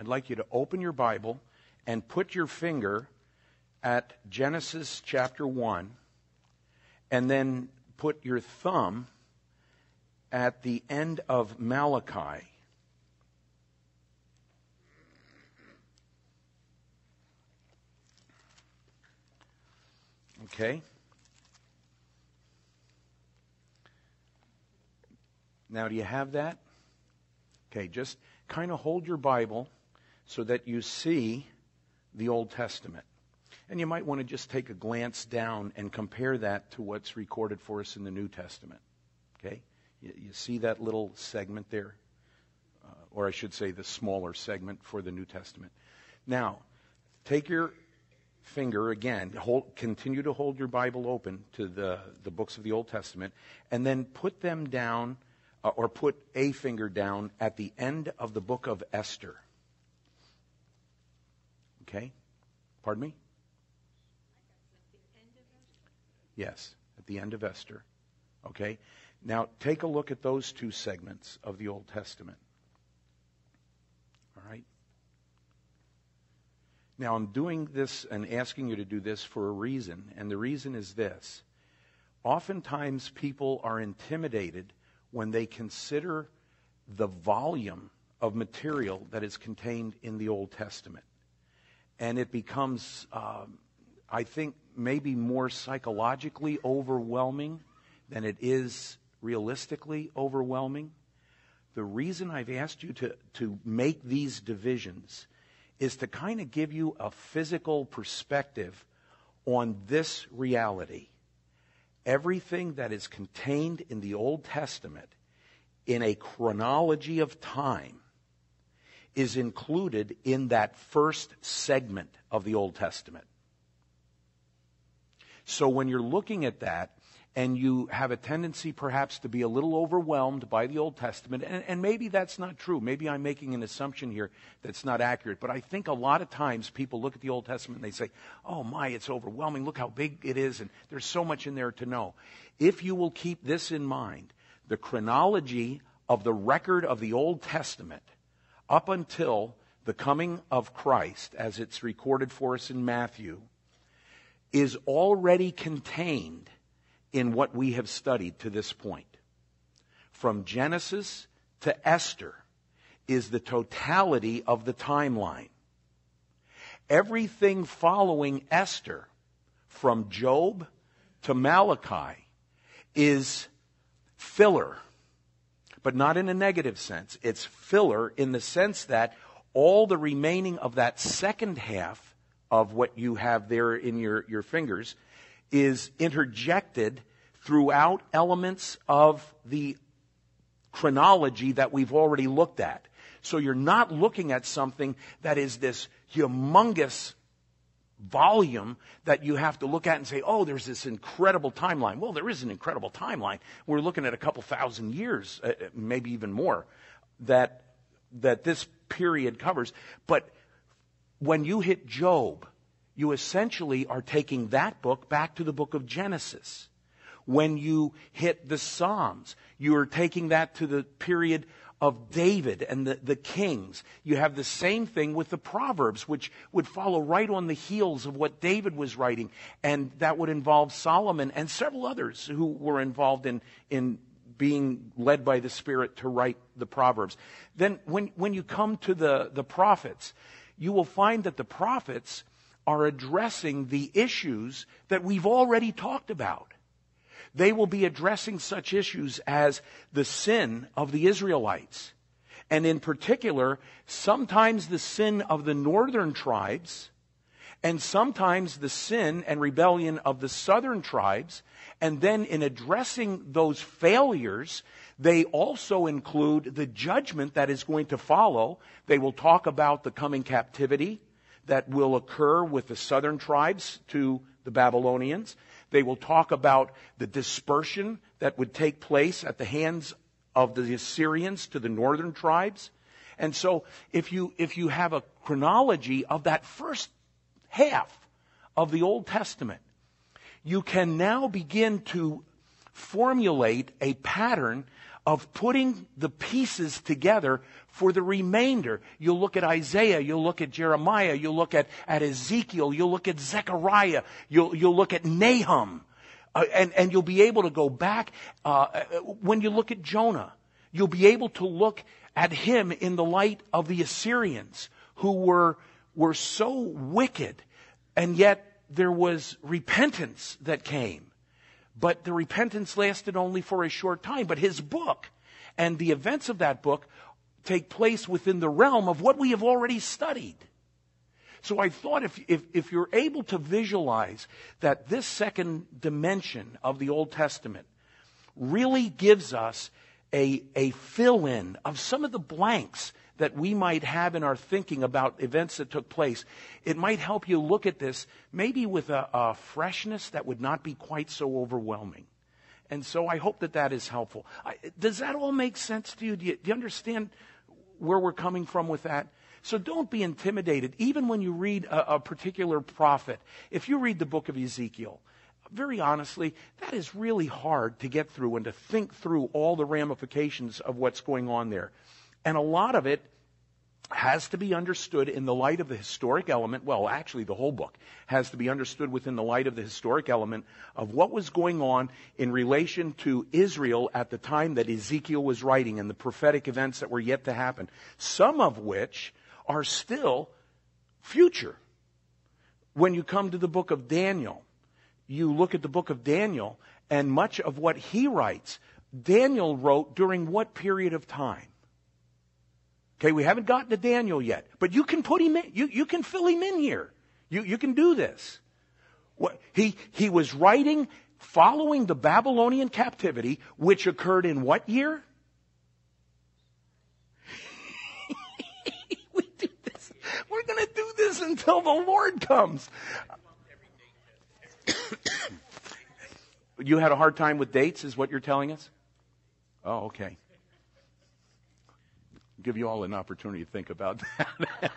I'd like you to open your Bible and put your finger at Genesis chapter 1, and then put your thumb at the end of Malachi. Okay. Now, do you have that? Okay, just kind of hold your Bible so that you see the Old Testament. And you might want to just take a glance down and compare that to what's recorded for us in the New Testament. Okay? You see that little segment there? Or I should say the smaller segment for the New Testament. Now, take your finger again, continue to hold your Bible open to the books of the Old Testament, and then put them down, or put a finger down at the end of the book of Esther. Okay? Pardon me? Yes, at the end of Esther. Okay? Now, take a look at those two segments of the Old Testament. All right? Now, I'm doing this and asking you to do this for a reason, and the reason is this. Oftentimes, people are intimidated when they consider the volume of material that is contained in the Old Testament. And it becomes, I think, maybe more psychologically overwhelming than it is realistically overwhelming. The reason I've asked you to make these divisions is to kind of give you a physical perspective on this reality. Everything that is contained in the Old Testament in a chronology of time is included in that first segment of the Old Testament. So when you're looking at that, and you have a tendency perhaps to be a little overwhelmed by the Old Testament, and maybe that's not true. Maybe I'm making an assumption here that's not accurate. But I think a lot of times people look at the Old Testament and they say, oh my, it's overwhelming. Look how big it is, and there's so much in there to know. If you will keep this in mind, the chronology of the record of the Old Testament up until the coming of Christ, as it's recorded for us in Matthew, is already contained in what we have studied to this point. From Genesis to Esther is the totality of the timeline. Everything following Esther, from Job to Malachi, is filler, but not in a negative sense. It's filler in the sense that all the remaining of that second half of what you have there in your fingers is interjected throughout elements of the chronology that we've already looked at. So you're not looking at something that is this humongous volume that you have to look at and say, oh, there's this incredible timeline. Well, there is an incredible timeline. We're looking at a couple thousand years, maybe even more, that this period covers. But when you hit Job, you essentially are taking that book back to the book of Genesis. When you hit the Psalms, you are taking that to the period of David and the kings. You have the same thing with the Proverbs, which would follow right on the heels of what David was writing. And that would involve Solomon and several others who were involved in being led by the Spirit to write the Proverbs. Then when you come to the prophets, you will find that the prophets are addressing the issues that we've already talked about. They will be addressing such issues as the sin of the Israelites, and in particular, sometimes the sin of the northern tribes, and sometimes the sin and rebellion of the southern tribes. And then in addressing those failures, they also include the judgment that is going to follow. They will talk about the coming captivity that will occur with the southern tribes to the Babylonians. They will talk about the dispersion that would take place at the hands of the Assyrians to the northern tribes. And so if you have a chronology of that first half of the Old Testament, you can now begin to formulate a pattern of putting the pieces together for the remainder. You'll look at Isaiah, you'll look at Jeremiah, you'll look at Ezekiel, you'll look at Zechariah, you'll look at Nahum, and you'll be able to go back. When you look at Jonah, you'll be able to look at him in the light of the Assyrians, who were so wicked, and yet there was repentance that came. But the repentance lasted only for a short time. But his book and the events of that book take place within the realm of what we have already studied. So I thought if you're able to visualize that this second dimension of the Old Testament really gives us a fill-in of some of the blanks that we might have in our thinking about events that took place, it might help you look at this maybe with a freshness that would not be quite so overwhelming. And so I hope that is helpful. Does that all make sense to you? Do you understand where we're coming from with that? So don't be intimidated. Even when you read a particular prophet, if you read the book of Ezekiel, very honestly, that is really hard to get through and to think through all the ramifications of what's going on there. And a lot of it has to be understood in the light of the historic element. Well, actually, the whole book has to be understood within the light of the historic element of what was going on in relation to Israel at the time that Ezekiel was writing and the prophetic events that were yet to happen, some of which are still future. When you come to the book of Daniel, you look at the book of Daniel, and much of what he writes, Daniel wrote during what period of time? Okay, we haven't gotten to Daniel yet, but you can put him in. You can fill him in here. You can do this. He was writing following the Babylonian captivity, which occurred in what year? We do this. We're going to do this until the Lord comes. You had a hard time with dates, is what you're telling us? Oh, okay. Give you all an opportunity to think about that.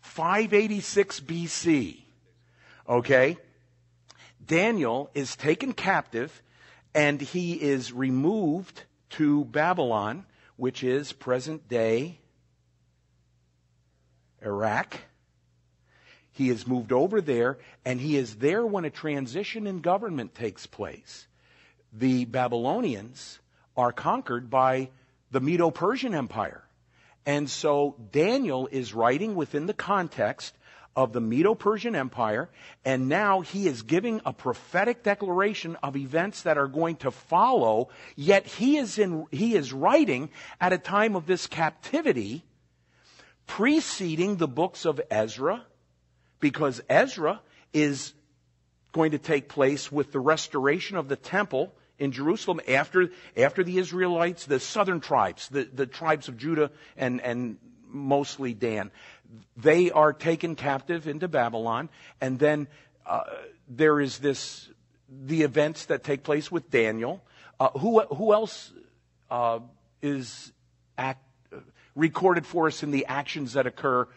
586 BC. Okay? Daniel is taken captive and he is removed to Babylon, which is present day Iraq. He is moved over there, and he is there when a transition in government takes place. The Babylonians are conquered by the Medo-Persian Empire. And so Daniel is writing within the context of the Medo-Persian Empire, and now he is giving a prophetic declaration of events that are going to follow, yet he is writing at a time of this captivity preceding the books of Ezra, because Ezra is going to take place with the restoration of the temple in Jerusalem after the Israelites, the southern tribes, the tribes of Judah and mostly Dan, they are taken captive into Babylon. And then there is the events that take place with Daniel. Who else is recorded for us in the actions that occur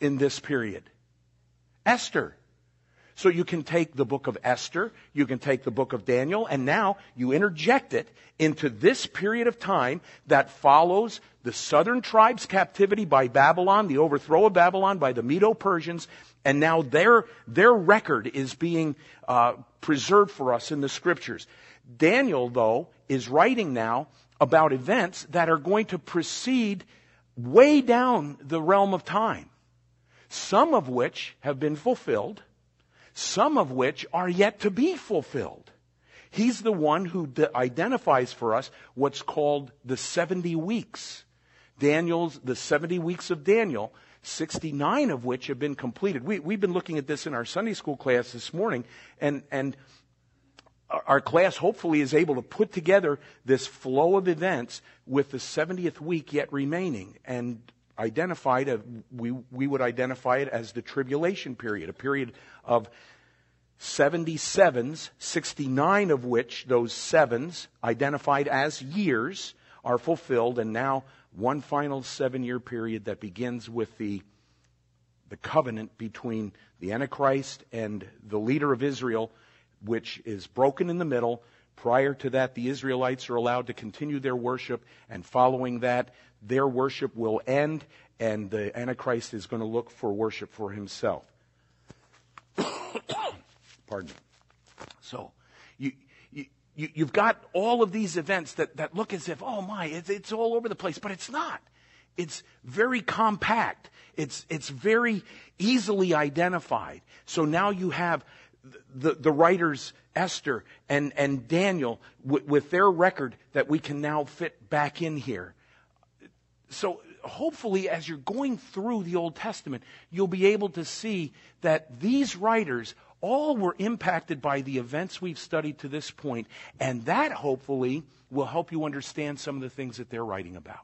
in this period? Esther. So you can take the book of Esther, you can take the book of Daniel, and now you interject it into this period of time that follows the southern tribes' captivity by Babylon, the overthrow of Babylon by the Medo-Persians, and now their record is being preserved for us in the Scriptures. Daniel, though, is writing now about events that are going to proceed way down the realm of time, some of which have been fulfilled, some of which are yet to be fulfilled. He's the one who identifies for us what's called the 70 weeks. The 70 weeks of Daniel, 69 of which have been completed. We've been looking at this in our Sunday school class this morning, and our class hopefully is able to put together this flow of events with the 70th week yet remaining, and we would identify it as the tribulation period, a period of 77s, 69 of which those sevens identified as years are fulfilled, and now one final 7-year period that begins with the covenant between the Antichrist and the leader of Israel, which is broken in the middle Prior to that, the Israelites are allowed to continue their worship, and following that, their worship will end, and the Antichrist is going to look for worship for himself. Pardon me. So, you've got all of these events that look as if, oh my, it's all over the place, but it's not. It's very compact. It's very easily identified. So now you have the writers Esther and Daniel with their record that we can now fit back in here. So hopefully as you're going through the Old Testament, you'll be able to see that these writers all were impacted by the events we've studied to this point, and that hopefully will help you understand some of the things that they're writing about.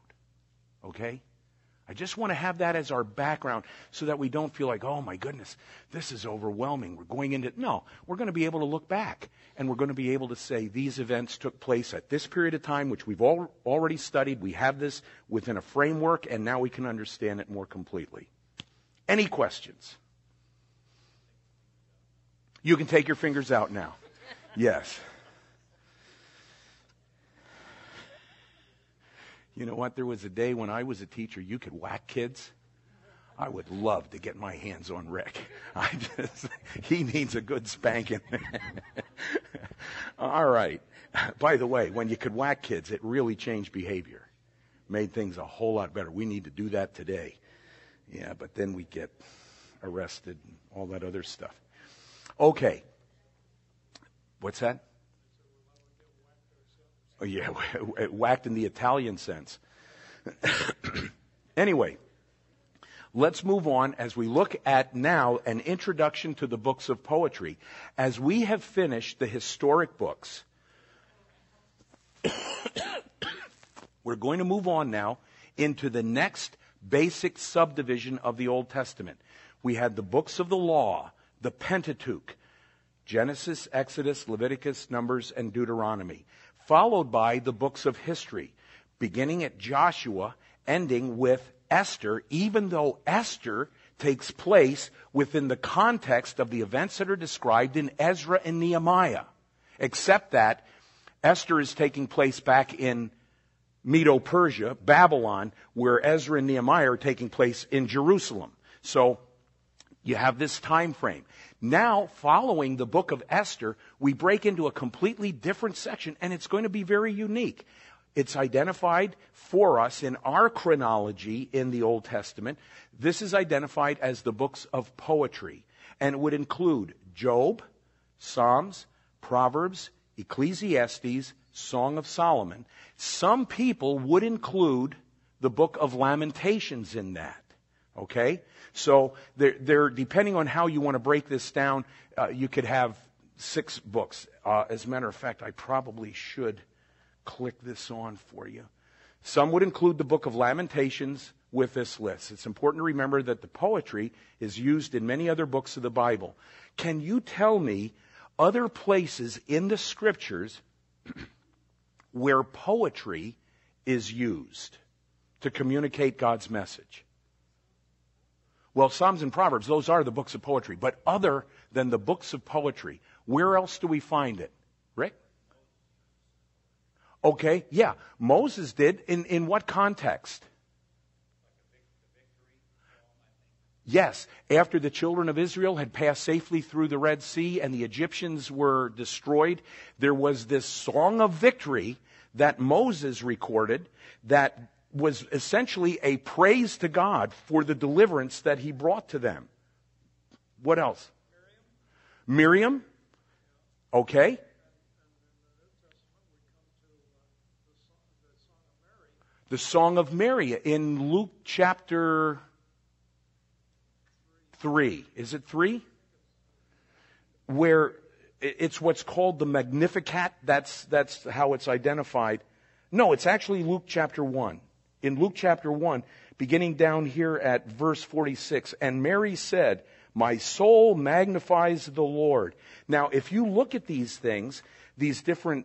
Okay? I just want to have that as our background so that we don't feel like, oh my goodness, this is overwhelming. We're going into... No, we're going to be able to look back, and we're going to be able to say these events took place at this period of time, which we've already studied. We have this within a framework, and now we can understand it more completely. Any questions? You can take your fingers out now. Yes. You know what? There was a day when I was a teacher, you could whack kids. I would love to get my hands on Rick. He needs a good spanking. All right. By the way, when you could whack kids, it really changed behavior. Made things a whole lot better. We need to do that today. Yeah, but then we get arrested and all that other stuff. Okay. What's that? Oh, yeah, whacked in the Italian sense. Anyway, let's move on as we look at now an introduction to the books of poetry. As we have finished the historic books, we're going to move on now into the next basic subdivision of the Old Testament. We had the books of the law, the Pentateuch, Genesis, Exodus, Leviticus, Numbers, and Deuteronomy, followed by the books of history, beginning at Joshua, ending with Esther, even though Esther takes place within the context of the events that are described in Ezra and Nehemiah, except that Esther is taking place back in Medo-Persia, Babylon, where Ezra and Nehemiah are taking place in Jerusalem. So you have this time frame. Now, following the book of Esther, we break into a completely different section, and it's going to be very unique. It's identified for us in our chronology in the Old Testament. This is identified as the books of poetry, and it would include Job, Psalms, Proverbs, Ecclesiastes, Song of Solomon. Some people would include the book of Lamentations in that. Okay? So they're depending on how you want to break this down, you could have 6 books. As a matter of fact, I probably should click this on for you. Some would include the book of Lamentations with this list. It's important to remember that the poetry is used in many other books of the Bible. Can you tell me other places in the Scriptures where poetry is used to communicate God's message? Well, Psalms and Proverbs, those are the books of poetry. But other than the books of poetry, where else do we find it? Rick? Okay, yeah. Moses did. In what context? Yes, after the children of Israel had passed safely through the Red Sea and the Egyptians were destroyed, there was this song of victory that Moses recorded that was essentially a praise to God for the deliverance that he brought to them. What else? Miriam? Okay. The Song of Mary in Luke chapter 3. Is it 3? Where it's what's called the Magnificat. That's how it's identified. No, it's actually Luke chapter 1. In Luke chapter 1, beginning down here at verse 46, and Mary said, "My soul magnifies the Lord." Now, if you look at these things, these different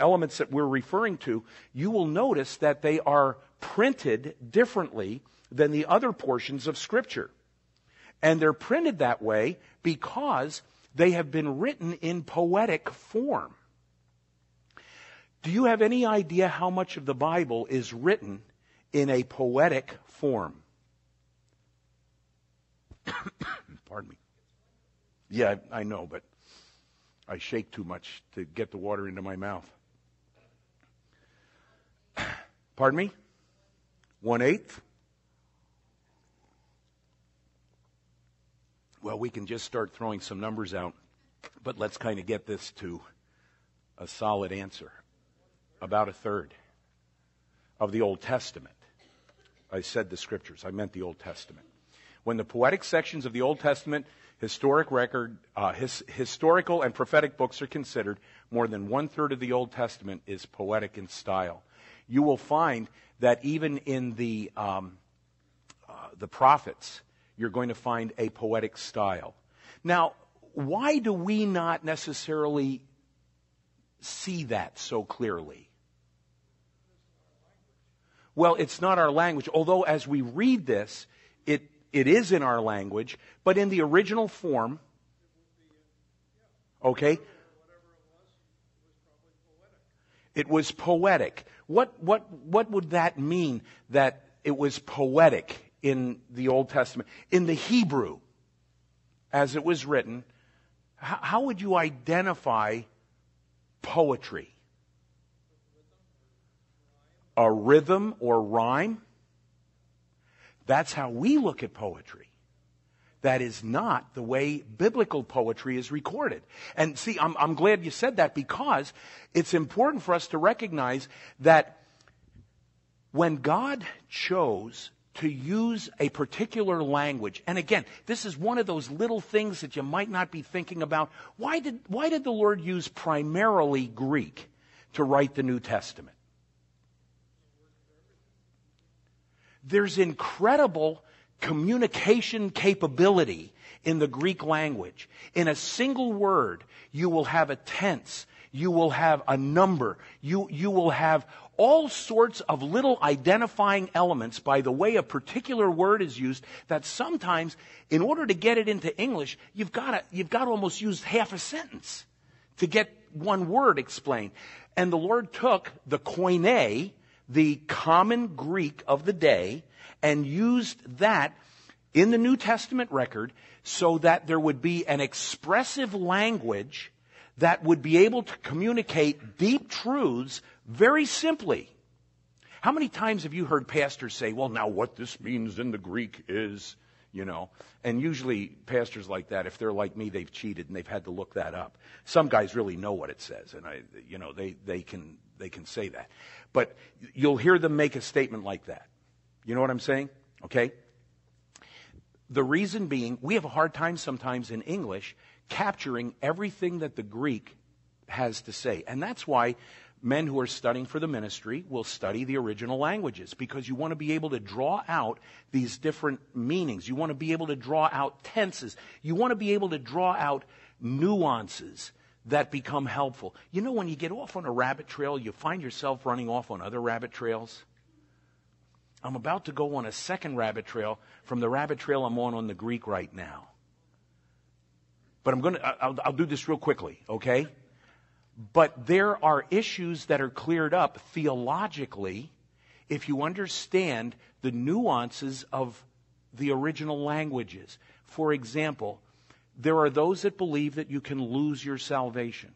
elements that we're referring to, you will notice that they are printed differently than the other portions of Scripture. And they're printed that way because they have been written in poetic form. Do you have any idea how much of the Bible is written in a poetic form? Pardon me. Yeah, I know, but I shake too much to get the water into my mouth. Pardon me? 1/8? Well, we can just start throwing some numbers out, but let's kind of get this to a solid answer. About a third of the Old Testament. I said the Scriptures. I meant the Old Testament. When the poetic sections of the Old Testament historical and prophetic books are considered, more than one-third of the Old Testament is poetic in style. You will find that even in the prophets, you're going to find a poetic style. Now, why do we not necessarily see that so clearly? Well, it's not our language, although as we read this, it is in our language, but in the original form, okay? It was poetic. What would that mean, that it was poetic in the Old Testament? In the Hebrew, as it was written, how would you identify poetry? A rhythm or rhyme? That's how we look at poetry. That is not the way biblical poetry is recorded. And see, I'm glad you said that, because it's important for us to recognize that when God chose to use a particular language, and again, this is one of those little things that you might not be thinking about. Why did the Lord use primarily Greek to write the New Testament? There's incredible communication capability in the Greek language. In a single word, you will have a tense, you will have a number, you will have all sorts of little identifying elements by the way a particular word is used, that sometimes, in order to get it into English, you've got to almost use half a sentence to get one word explained. And the Lord took the koine, the common Greek of the day, and used that in the New Testament record so that there would be an expressive language that would be able to communicate deep truths very simply. How many times have you heard pastors say, well, now what this means in the Greek is, you know? And usually pastors like that, if they're like me, they've cheated and they've had to look that up. Some guys really know what it says, and they can say that. But you'll hear them make a statement like that. You know what I'm saying? Okay? The reason being, we have a hard time sometimes in English capturing everything that the Greek has to say. And that's why men who are studying for the ministry will study the original languages, because you want to be able to draw out these different meanings. You want to be able to draw out tenses. You want to be able to draw out nuances that become helpful. You know, when you get off on a rabbit trail, you find yourself running off on other rabbit trails. I'm about to go on a second rabbit trail from the rabbit trail I'm on the Greek right now. But I'll do this real quickly, okay? But there are issues that are cleared up theologically if you understand the nuances of the original languages. For example, there are those that believe that you can lose your salvation.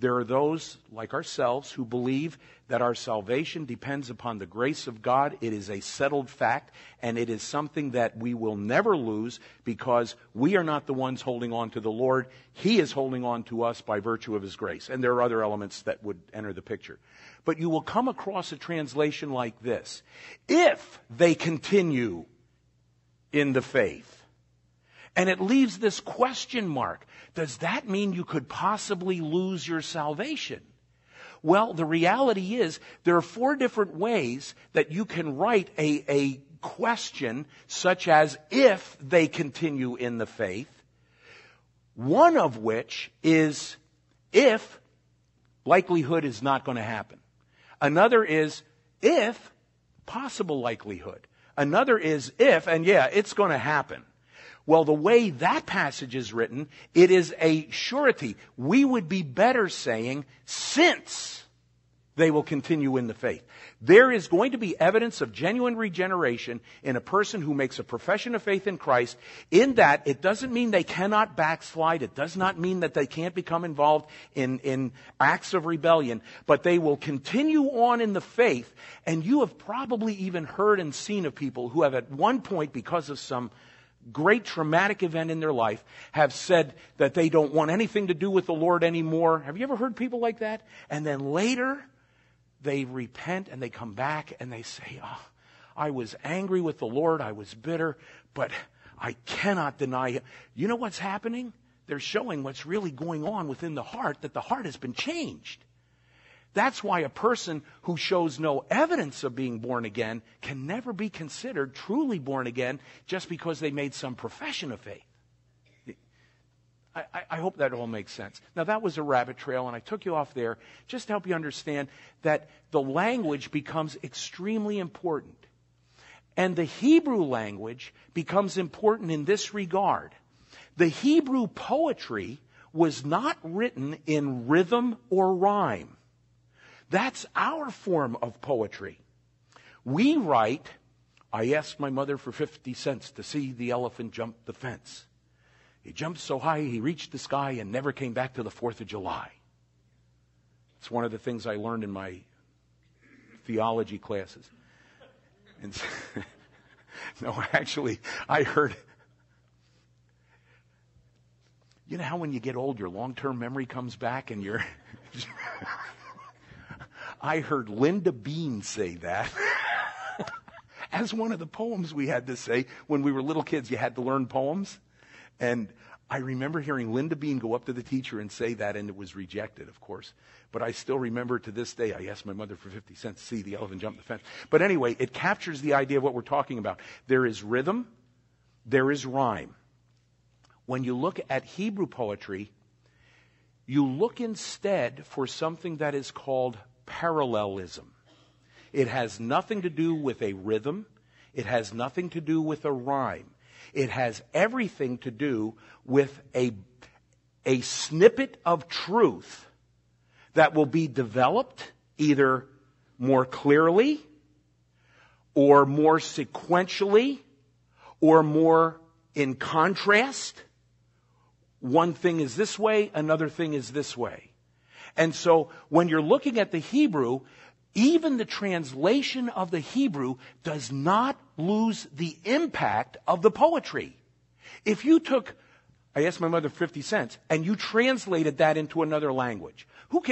There are those, like ourselves, who believe that our salvation depends upon the grace of God. It is a settled fact, and it is something that we will never lose, because we are not the ones holding on to the Lord. He is holding on to us by virtue of His grace. And there are other elements that would enter the picture. But you will come across a translation like this: if they continue in the faith. And it leaves this question mark. Does that mean you could possibly lose your salvation? Well, the reality is there are four different ways that you can write a question such as, if they continue in the faith. One of which is, if likelihood is not going to happen. Another is, if possible likelihood. Another is, if, and yeah, it's going to happen. Well, the way that passage is written, it is a surety. We would be better saying, since they will continue in the faith. There is going to be evidence of genuine regeneration in a person who makes a profession of faith in Christ, in that it doesn't mean they cannot backslide. It does not mean that they can't become involved in acts of rebellion, but they will continue on in the faith. And you have probably even heard and seen of people who have at one point, because of some great traumatic event in their life, have said that they don't want anything to do with the Lord anymore. Have you ever heard people like that? And then later, they repent and they come back and they say, oh, I was angry with the Lord, I was bitter, but I cannot deny Him. You know what's happening? They're showing what's really going on within the heart, that the heart has been changed. That's why a person who shows no evidence of being born again can never be considered truly born again, just because they made some profession of faith. I hope that all makes sense. Now, that was a rabbit trail, and I took you off there just to help you understand that the language becomes extremely important. And the Hebrew language becomes important in this regard. The Hebrew poetry was not written in rhythm or rhyme. That's our form of poetry. We write, I asked my mother for 50 cents to see the elephant jump the fence. He jumped so high he reached the sky and never came back to the 4th of July. It's one of the things I learned in my theology classes. And no, actually, I heard... You know how when you get old, your long-term memory comes back and you're... I heard Linda Bean say that as one of the poems we had to say when we were little kids. You had to learn poems. And I remember hearing Linda Bean go up to the teacher and say that, and it was rejected, of course. But I still remember to this day, I asked my mother for 50 cents to see the elephant jump the fence. But anyway, it captures the idea of what we're talking about. There is rhythm, there is rhyme. When you look at Hebrew poetry, you look instead for something that is called parallelism. It has nothing to do with a rhythm. It has nothing to do with a rhyme. It has everything to do with a snippet of truth that will be developed either more clearly or more sequentially or more in contrast. One thing is this way, another thing is this way. And so when you're looking at the Hebrew, even the translation of the Hebrew does not lose the impact of the poetry. If you took, I asked my mother 50 cents, and you translated that into another language, who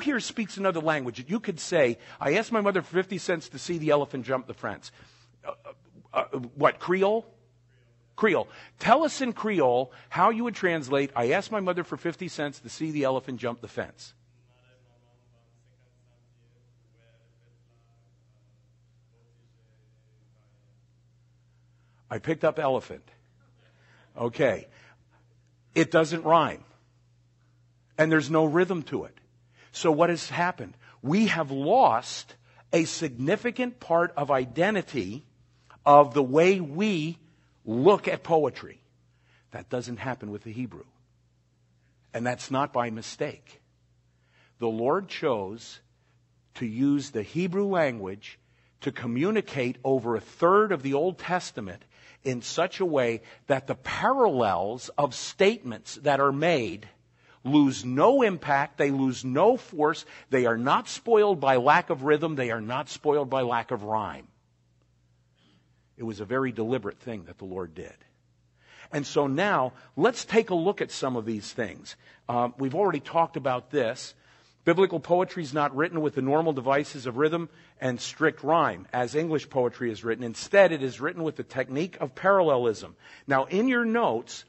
here speaks another language? You could say, I asked my mother for 50 cents to see the elephant jump the fence. What, Creole? Creole. Tell us in Creole how you would translate, I asked my mother for 50 cents to see the elephant jump the fence. I picked up elephant. Okay. It doesn't rhyme. And there's no rhythm to it. So what has happened? We have lost a significant part of identity of the way we look at poetry. That doesn't happen with the Hebrew. And that's not by mistake. The Lord chose to use the Hebrew language to communicate over a third of the Old Testament in such a way that the parallels of statements that are made lose no impact, they lose no force, they are not spoiled by lack of rhythm, they are not spoiled by lack of rhyme. It was a very deliberate thing that the Lord did. And so now, let's take a look at some of these things. We've already talked about this. Biblical poetry is not written with the normal devices of rhythm and strict rhyme, as English poetry is written. Instead, it is written with the technique of parallelism. Now, in your notes,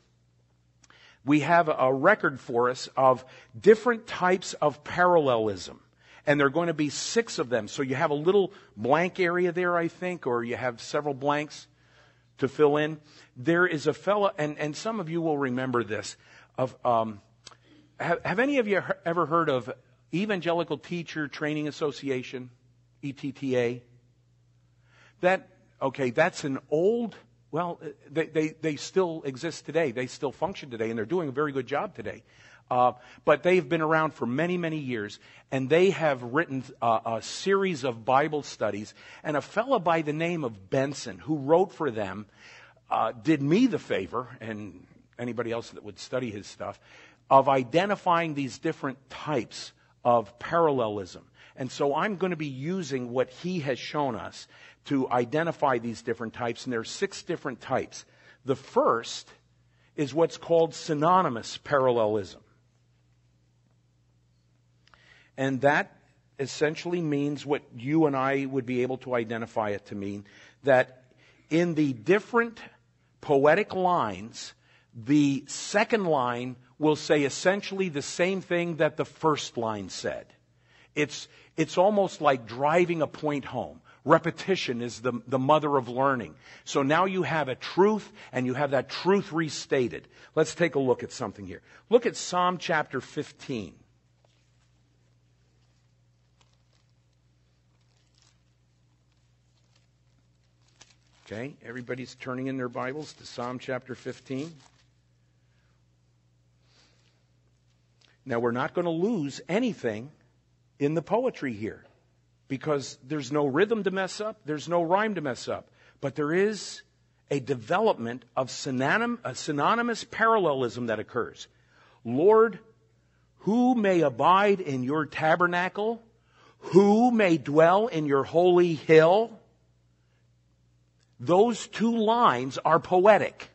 we have a record for us of different types of parallelism. And there are going to be 6 of them. So you have a little blank area there, I think, or you have several blanks to fill in. There is a fellow, and some of you will remember this. Have any of you ever heard of Evangelical Teacher Training Association, ETTA? That's an old, well, they still exist today. They still function today, and they're doing a very good job today. But they've been around for many, many years, and they have written a series of Bible studies. And a fellow by the name of Benson, who wrote for them, did me the favor, and anybody else that would study his stuff, of identifying these different types of parallelism. And so I'm going to be using what he has shown us to identify these different types, and there are 6 different types. The first is what's called synonymous parallelism. And that essentially means what you and I would be able to identify it to mean, that in the different poetic lines, the second line will say essentially the same thing that the first line said. It's almost like driving a point home. Repetition is the mother of learning. So now you have a truth, and you have that truth restated. Let's take a look at something here. Look at Psalm chapter 15. Okay, everybody's turning in their Bibles to Psalm chapter 15. Now, we're not going to lose anything in the poetry here, because there's no rhythm to mess up, there's no rhyme to mess up. But there is a development of synonymous parallelism that occurs. Lord, who may abide in your tabernacle? Who may dwell in your holy hill? Those two lines are poetic.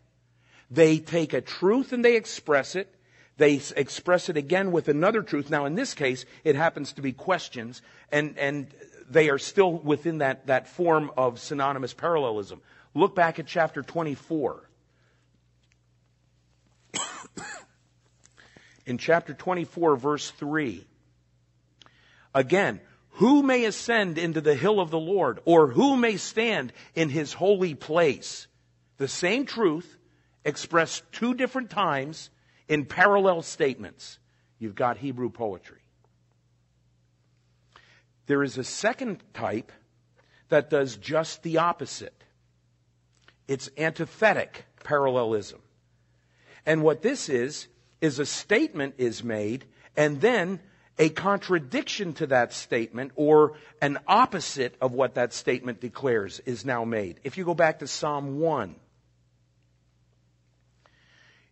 They take a truth and they express it. They express it again with another truth. Now, in this case, it happens to be questions, and they are still within that form of synonymous parallelism. Look back at chapter 24. In chapter 24, verse 3, again, who may ascend into the hill of the Lord, or who may stand in his holy place? The same truth expressed 2 different times in parallel statements. You've got Hebrew poetry. There is a second type that does just the opposite. It's antithetic parallelism. And what this is a statement is made, and then a contradiction to that statement, or an opposite of what that statement declares, is now made. If you go back to Psalm 1,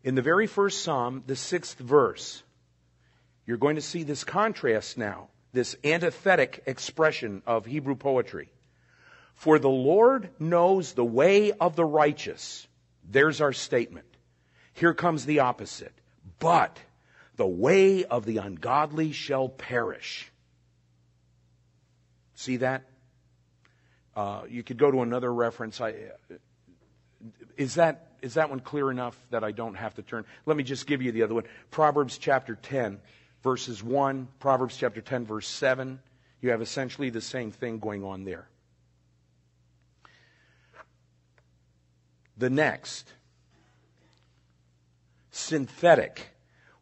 in the very first psalm, the 6th verse, you're going to see this contrast now, this antithetic expression of Hebrew poetry. For the Lord knows the way of the righteous. There's our statement. Here comes the opposite. But the way of the ungodly shall perish. See that? You could go to another reference. Is that one clear enough that I don't have to turn? Let me just give you the other one. Proverbs chapter 10, verses 1. Proverbs chapter 10, verse 7. You have essentially the same thing going on there. The next, synthetic.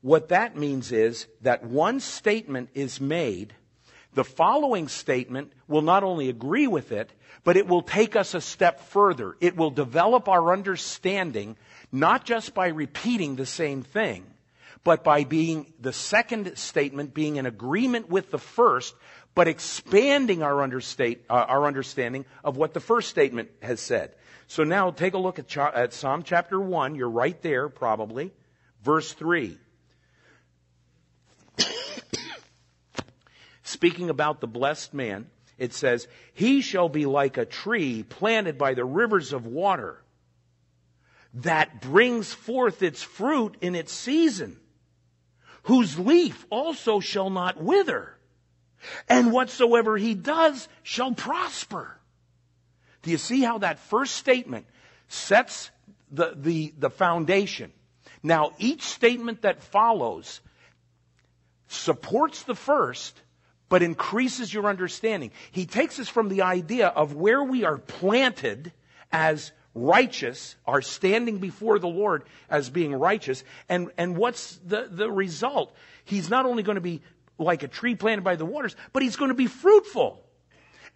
What that means is that one statement is made. The following statement will not only agree with it, but it will take us a step further. It will develop our understanding, not just by repeating the same thing, but by being the second statement being in agreement with the first, but expanding our understanding of what the first statement has said. So now take a look at Psalm chapter 1. You're right there, probably. Verse 3. Speaking about the blessed man, it says, he shall be like a tree planted by the rivers of water that brings forth its fruit in its season, whose leaf also shall not wither, and whatsoever he does shall prosper. Do you see how that first statement sets the foundation? Now, each statement that follows supports the first, but increases your understanding. He takes us from the idea of where we are planted as righteous, are standing before the Lord as being righteous, and what's the result? He's not only going to be like a tree planted by the waters, but he's going to be fruitful.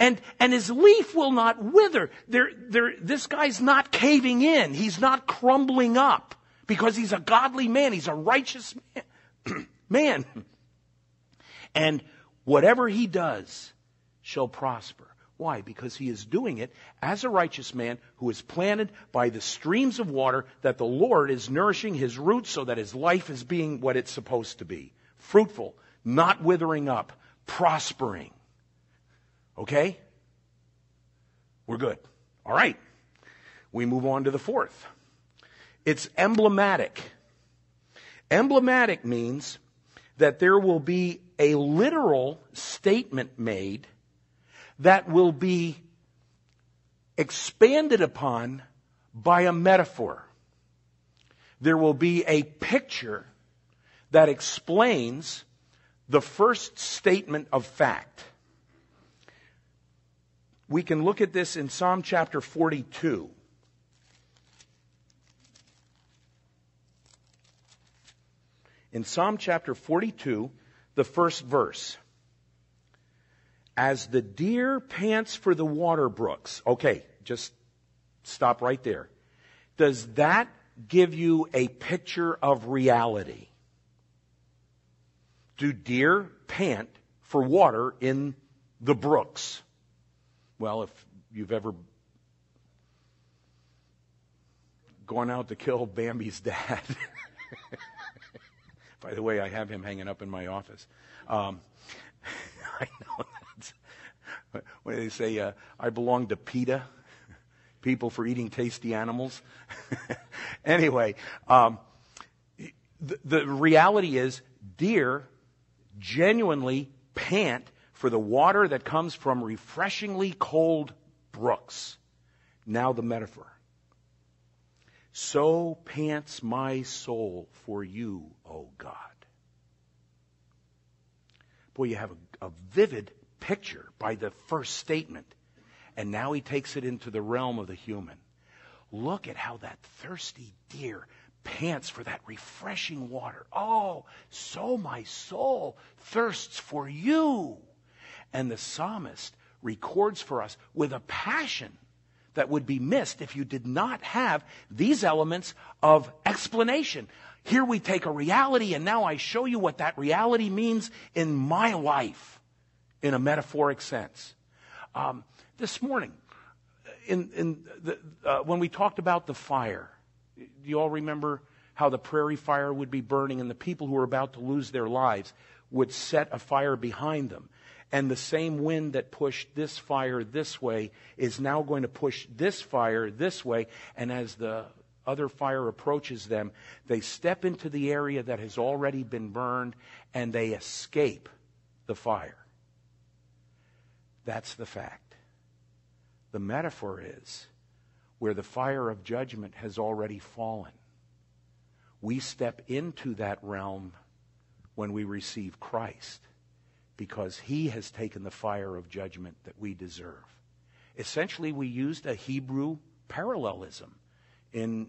And his leaf will not wither. This guy's not caving in. He's not crumbling up because he's a godly man. He's a righteous man. man. And whatever he does shall prosper. Why? Because he is doing it as a righteous man who is planted by the streams of water, that the Lord is nourishing his roots so that his life is being what it's supposed to be. Fruitful, not withering up, prospering. Okay? We're good. All right. We move on to the fourth. It's emblematic. Emblematic means that there will be a literal statement made that will be expanded upon by a metaphor. There will be a picture that explains the first statement of fact. We can look at this in Psalm chapter 42. In Psalm chapter 42, the first verse. As the deer pants for the water brooks. Okay, just stop right there. Does that give you a picture of reality? Do deer pant for water in the brooks? Well, if you've ever gone out to kill Bambi's dad. By the way, I have him hanging up in my office. I know. When they say, I belong to PETA, people for eating tasty animals. Anyway, the reality is deer genuinely pant for the water that comes from refreshingly cold brooks. Now the metaphor. So pants my soul for you, O God. Boy, you have a vivid picture by the first statement, and now he takes it into the realm of the human. Look at how that thirsty deer pants for that refreshing water. Oh, so my soul thirsts for you. And the psalmist records for us with a passion that would be missed if you did not have these elements of explanation. Here we take a reality, and now I show you what that reality means in my life. In a metaphoric sense. This morning, when we talked about the fire, do you all remember how the prairie fire would be burning and the people who were about to lose their lives would set a fire behind them? And the same wind that pushed this fire this way is now going to push this fire this way. And as the other fire approaches them, they step into the area that has already been burned and they escape the fire. That's the fact. The metaphor is where the fire of judgment has already fallen. We step into that realm when we receive Christ because He has taken the fire of judgment that we deserve. Essentially, we used a Hebrew parallelism in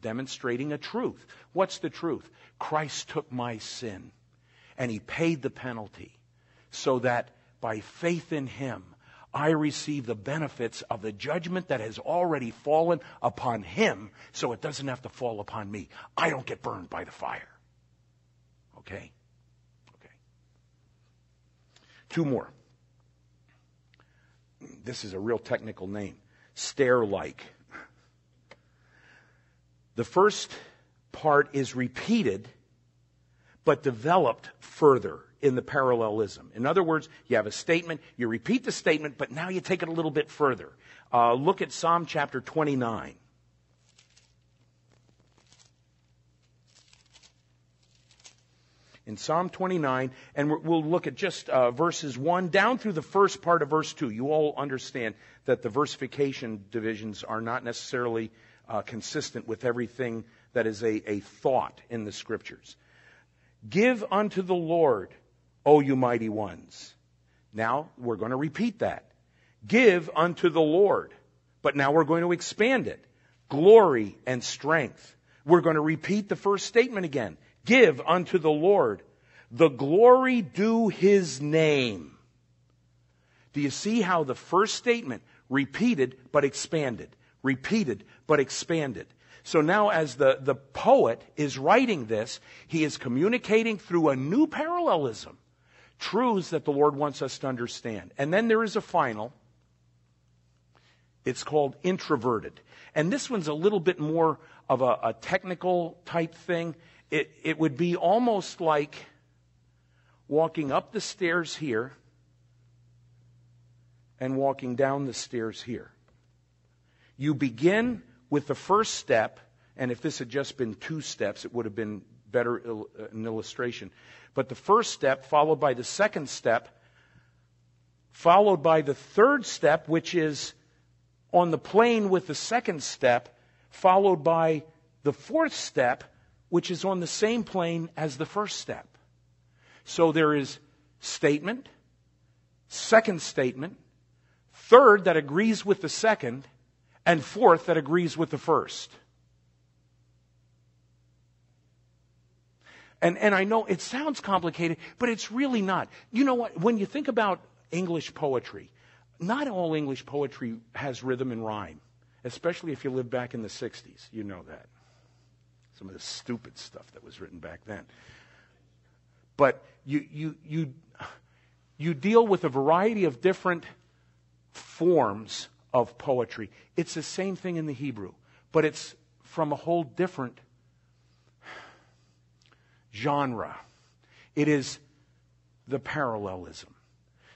demonstrating a truth. What's the truth? Christ took my sin and He paid the penalty so that by faith in Him, I receive the benefits of the judgment that has already fallen upon Him, so it doesn't have to fall upon me. I don't get burned by the fire. Okay? Okay. Two more. This is a real technical name. Stair-like. The first part is repeated, but developed further in the parallelism. In other words, you have a statement, you repeat the statement, but now you take it a little bit further. Look at Psalm chapter 29. In Psalm 29, and we'll look at just verses 1 down through the first part of verse 2. You all understand that the versification divisions are not necessarily consistent with everything that is a thought in the Scriptures. Give unto the Lord, O you mighty ones. Now, we're going to repeat that. Give unto the Lord. But now we're going to expand it. Glory and strength. We're going to repeat the first statement again. Give unto the Lord. The glory due His name. Do you see how the first statement repeated but expanded? Repeated but expanded. So now as the poet is writing this, he is communicating through a new parallelism truths that the Lord wants us to understand. And then there is a final. It's called introverted. And this one's a little bit more of a technical type thing. It would be almost like walking up the stairs here and walking down the stairs here. You begin with the first step, and if this had just been two steps, it would have been better an illustration. But the first step, followed by the second step, followed by the third step, which is on the plane with the second step, followed by the fourth step, which is on the same plane as the first step. So there is statement, second statement, third that agrees with the second, and fourth that agrees with the first. And I know it sounds complicated, but it's really not. You know what? When you think about English poetry, not all English poetry has rhythm and rhyme, especially if you live back in the 60s. You know that. Some of the stupid stuff that was written back then. But you deal with a variety of different forms of poetry. It's the same thing in the Hebrew, but it's from a whole different genre. It is the parallelism.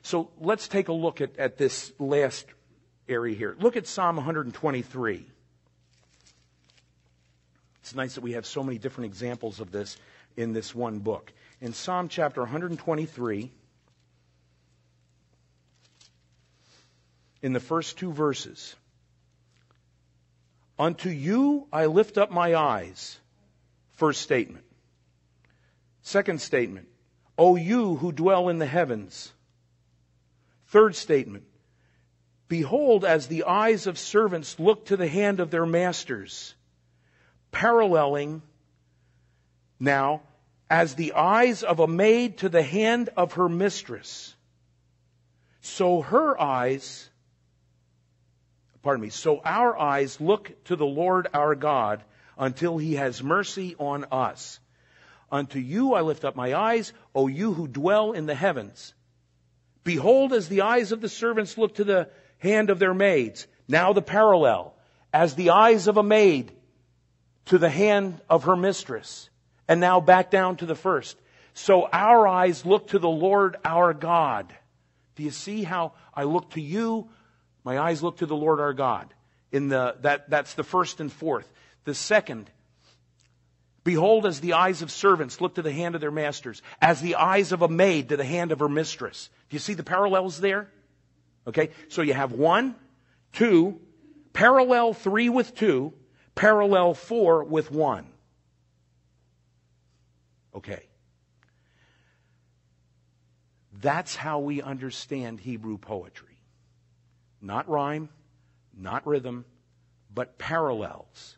So let's take a look at this last area here. Look at Psalm 123. It's nice that we have so many different examples of this in this one book. In Psalm chapter 123, in the first two verses, unto you I lift up my eyes, first statement. Second statement, O you who dwell in the heavens. Third statement, behold, as the eyes of servants look to the hand of their masters, paralleling now, as the eyes of a maid to the hand of her mistress. So our eyes look to the Lord our God until he has mercy on us. Unto you I lift up my eyes, O you who dwell in the heavens. Behold, as the eyes of the servants look to the hand of their maids. Now the parallel. As the eyes of a maid to the hand of her mistress. And now back down to the first. So our eyes look to the Lord our God. Do you see how I look to you? My eyes look to the Lord our God. In that's the first and fourth. The second, behold, as the eyes of servants look to the hand of their masters, as the eyes of a maid to the hand of her mistress. Do you see the parallels there? Okay, so you have 1, 2, parallel 3 with 2, parallel 4 with 1. Okay. That's how we understand Hebrew poetry. Not rhyme, not rhythm, but parallels.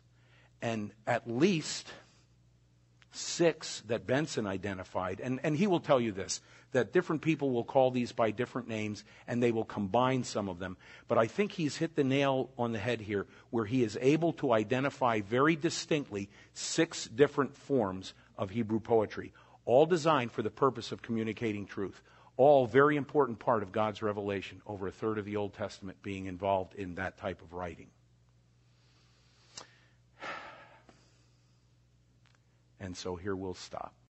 And at least 6 that Benson identified, and he will tell you this, that different people will call these by different names and they will combine some of them. But I think he's hit the nail on the head here where he is able to identify very distinctly 6 different forms of Hebrew poetry, all designed for the purpose of communicating truth, all very important part of God's revelation, over a third of the Old Testament being involved in that type of writing. And so here we'll stop.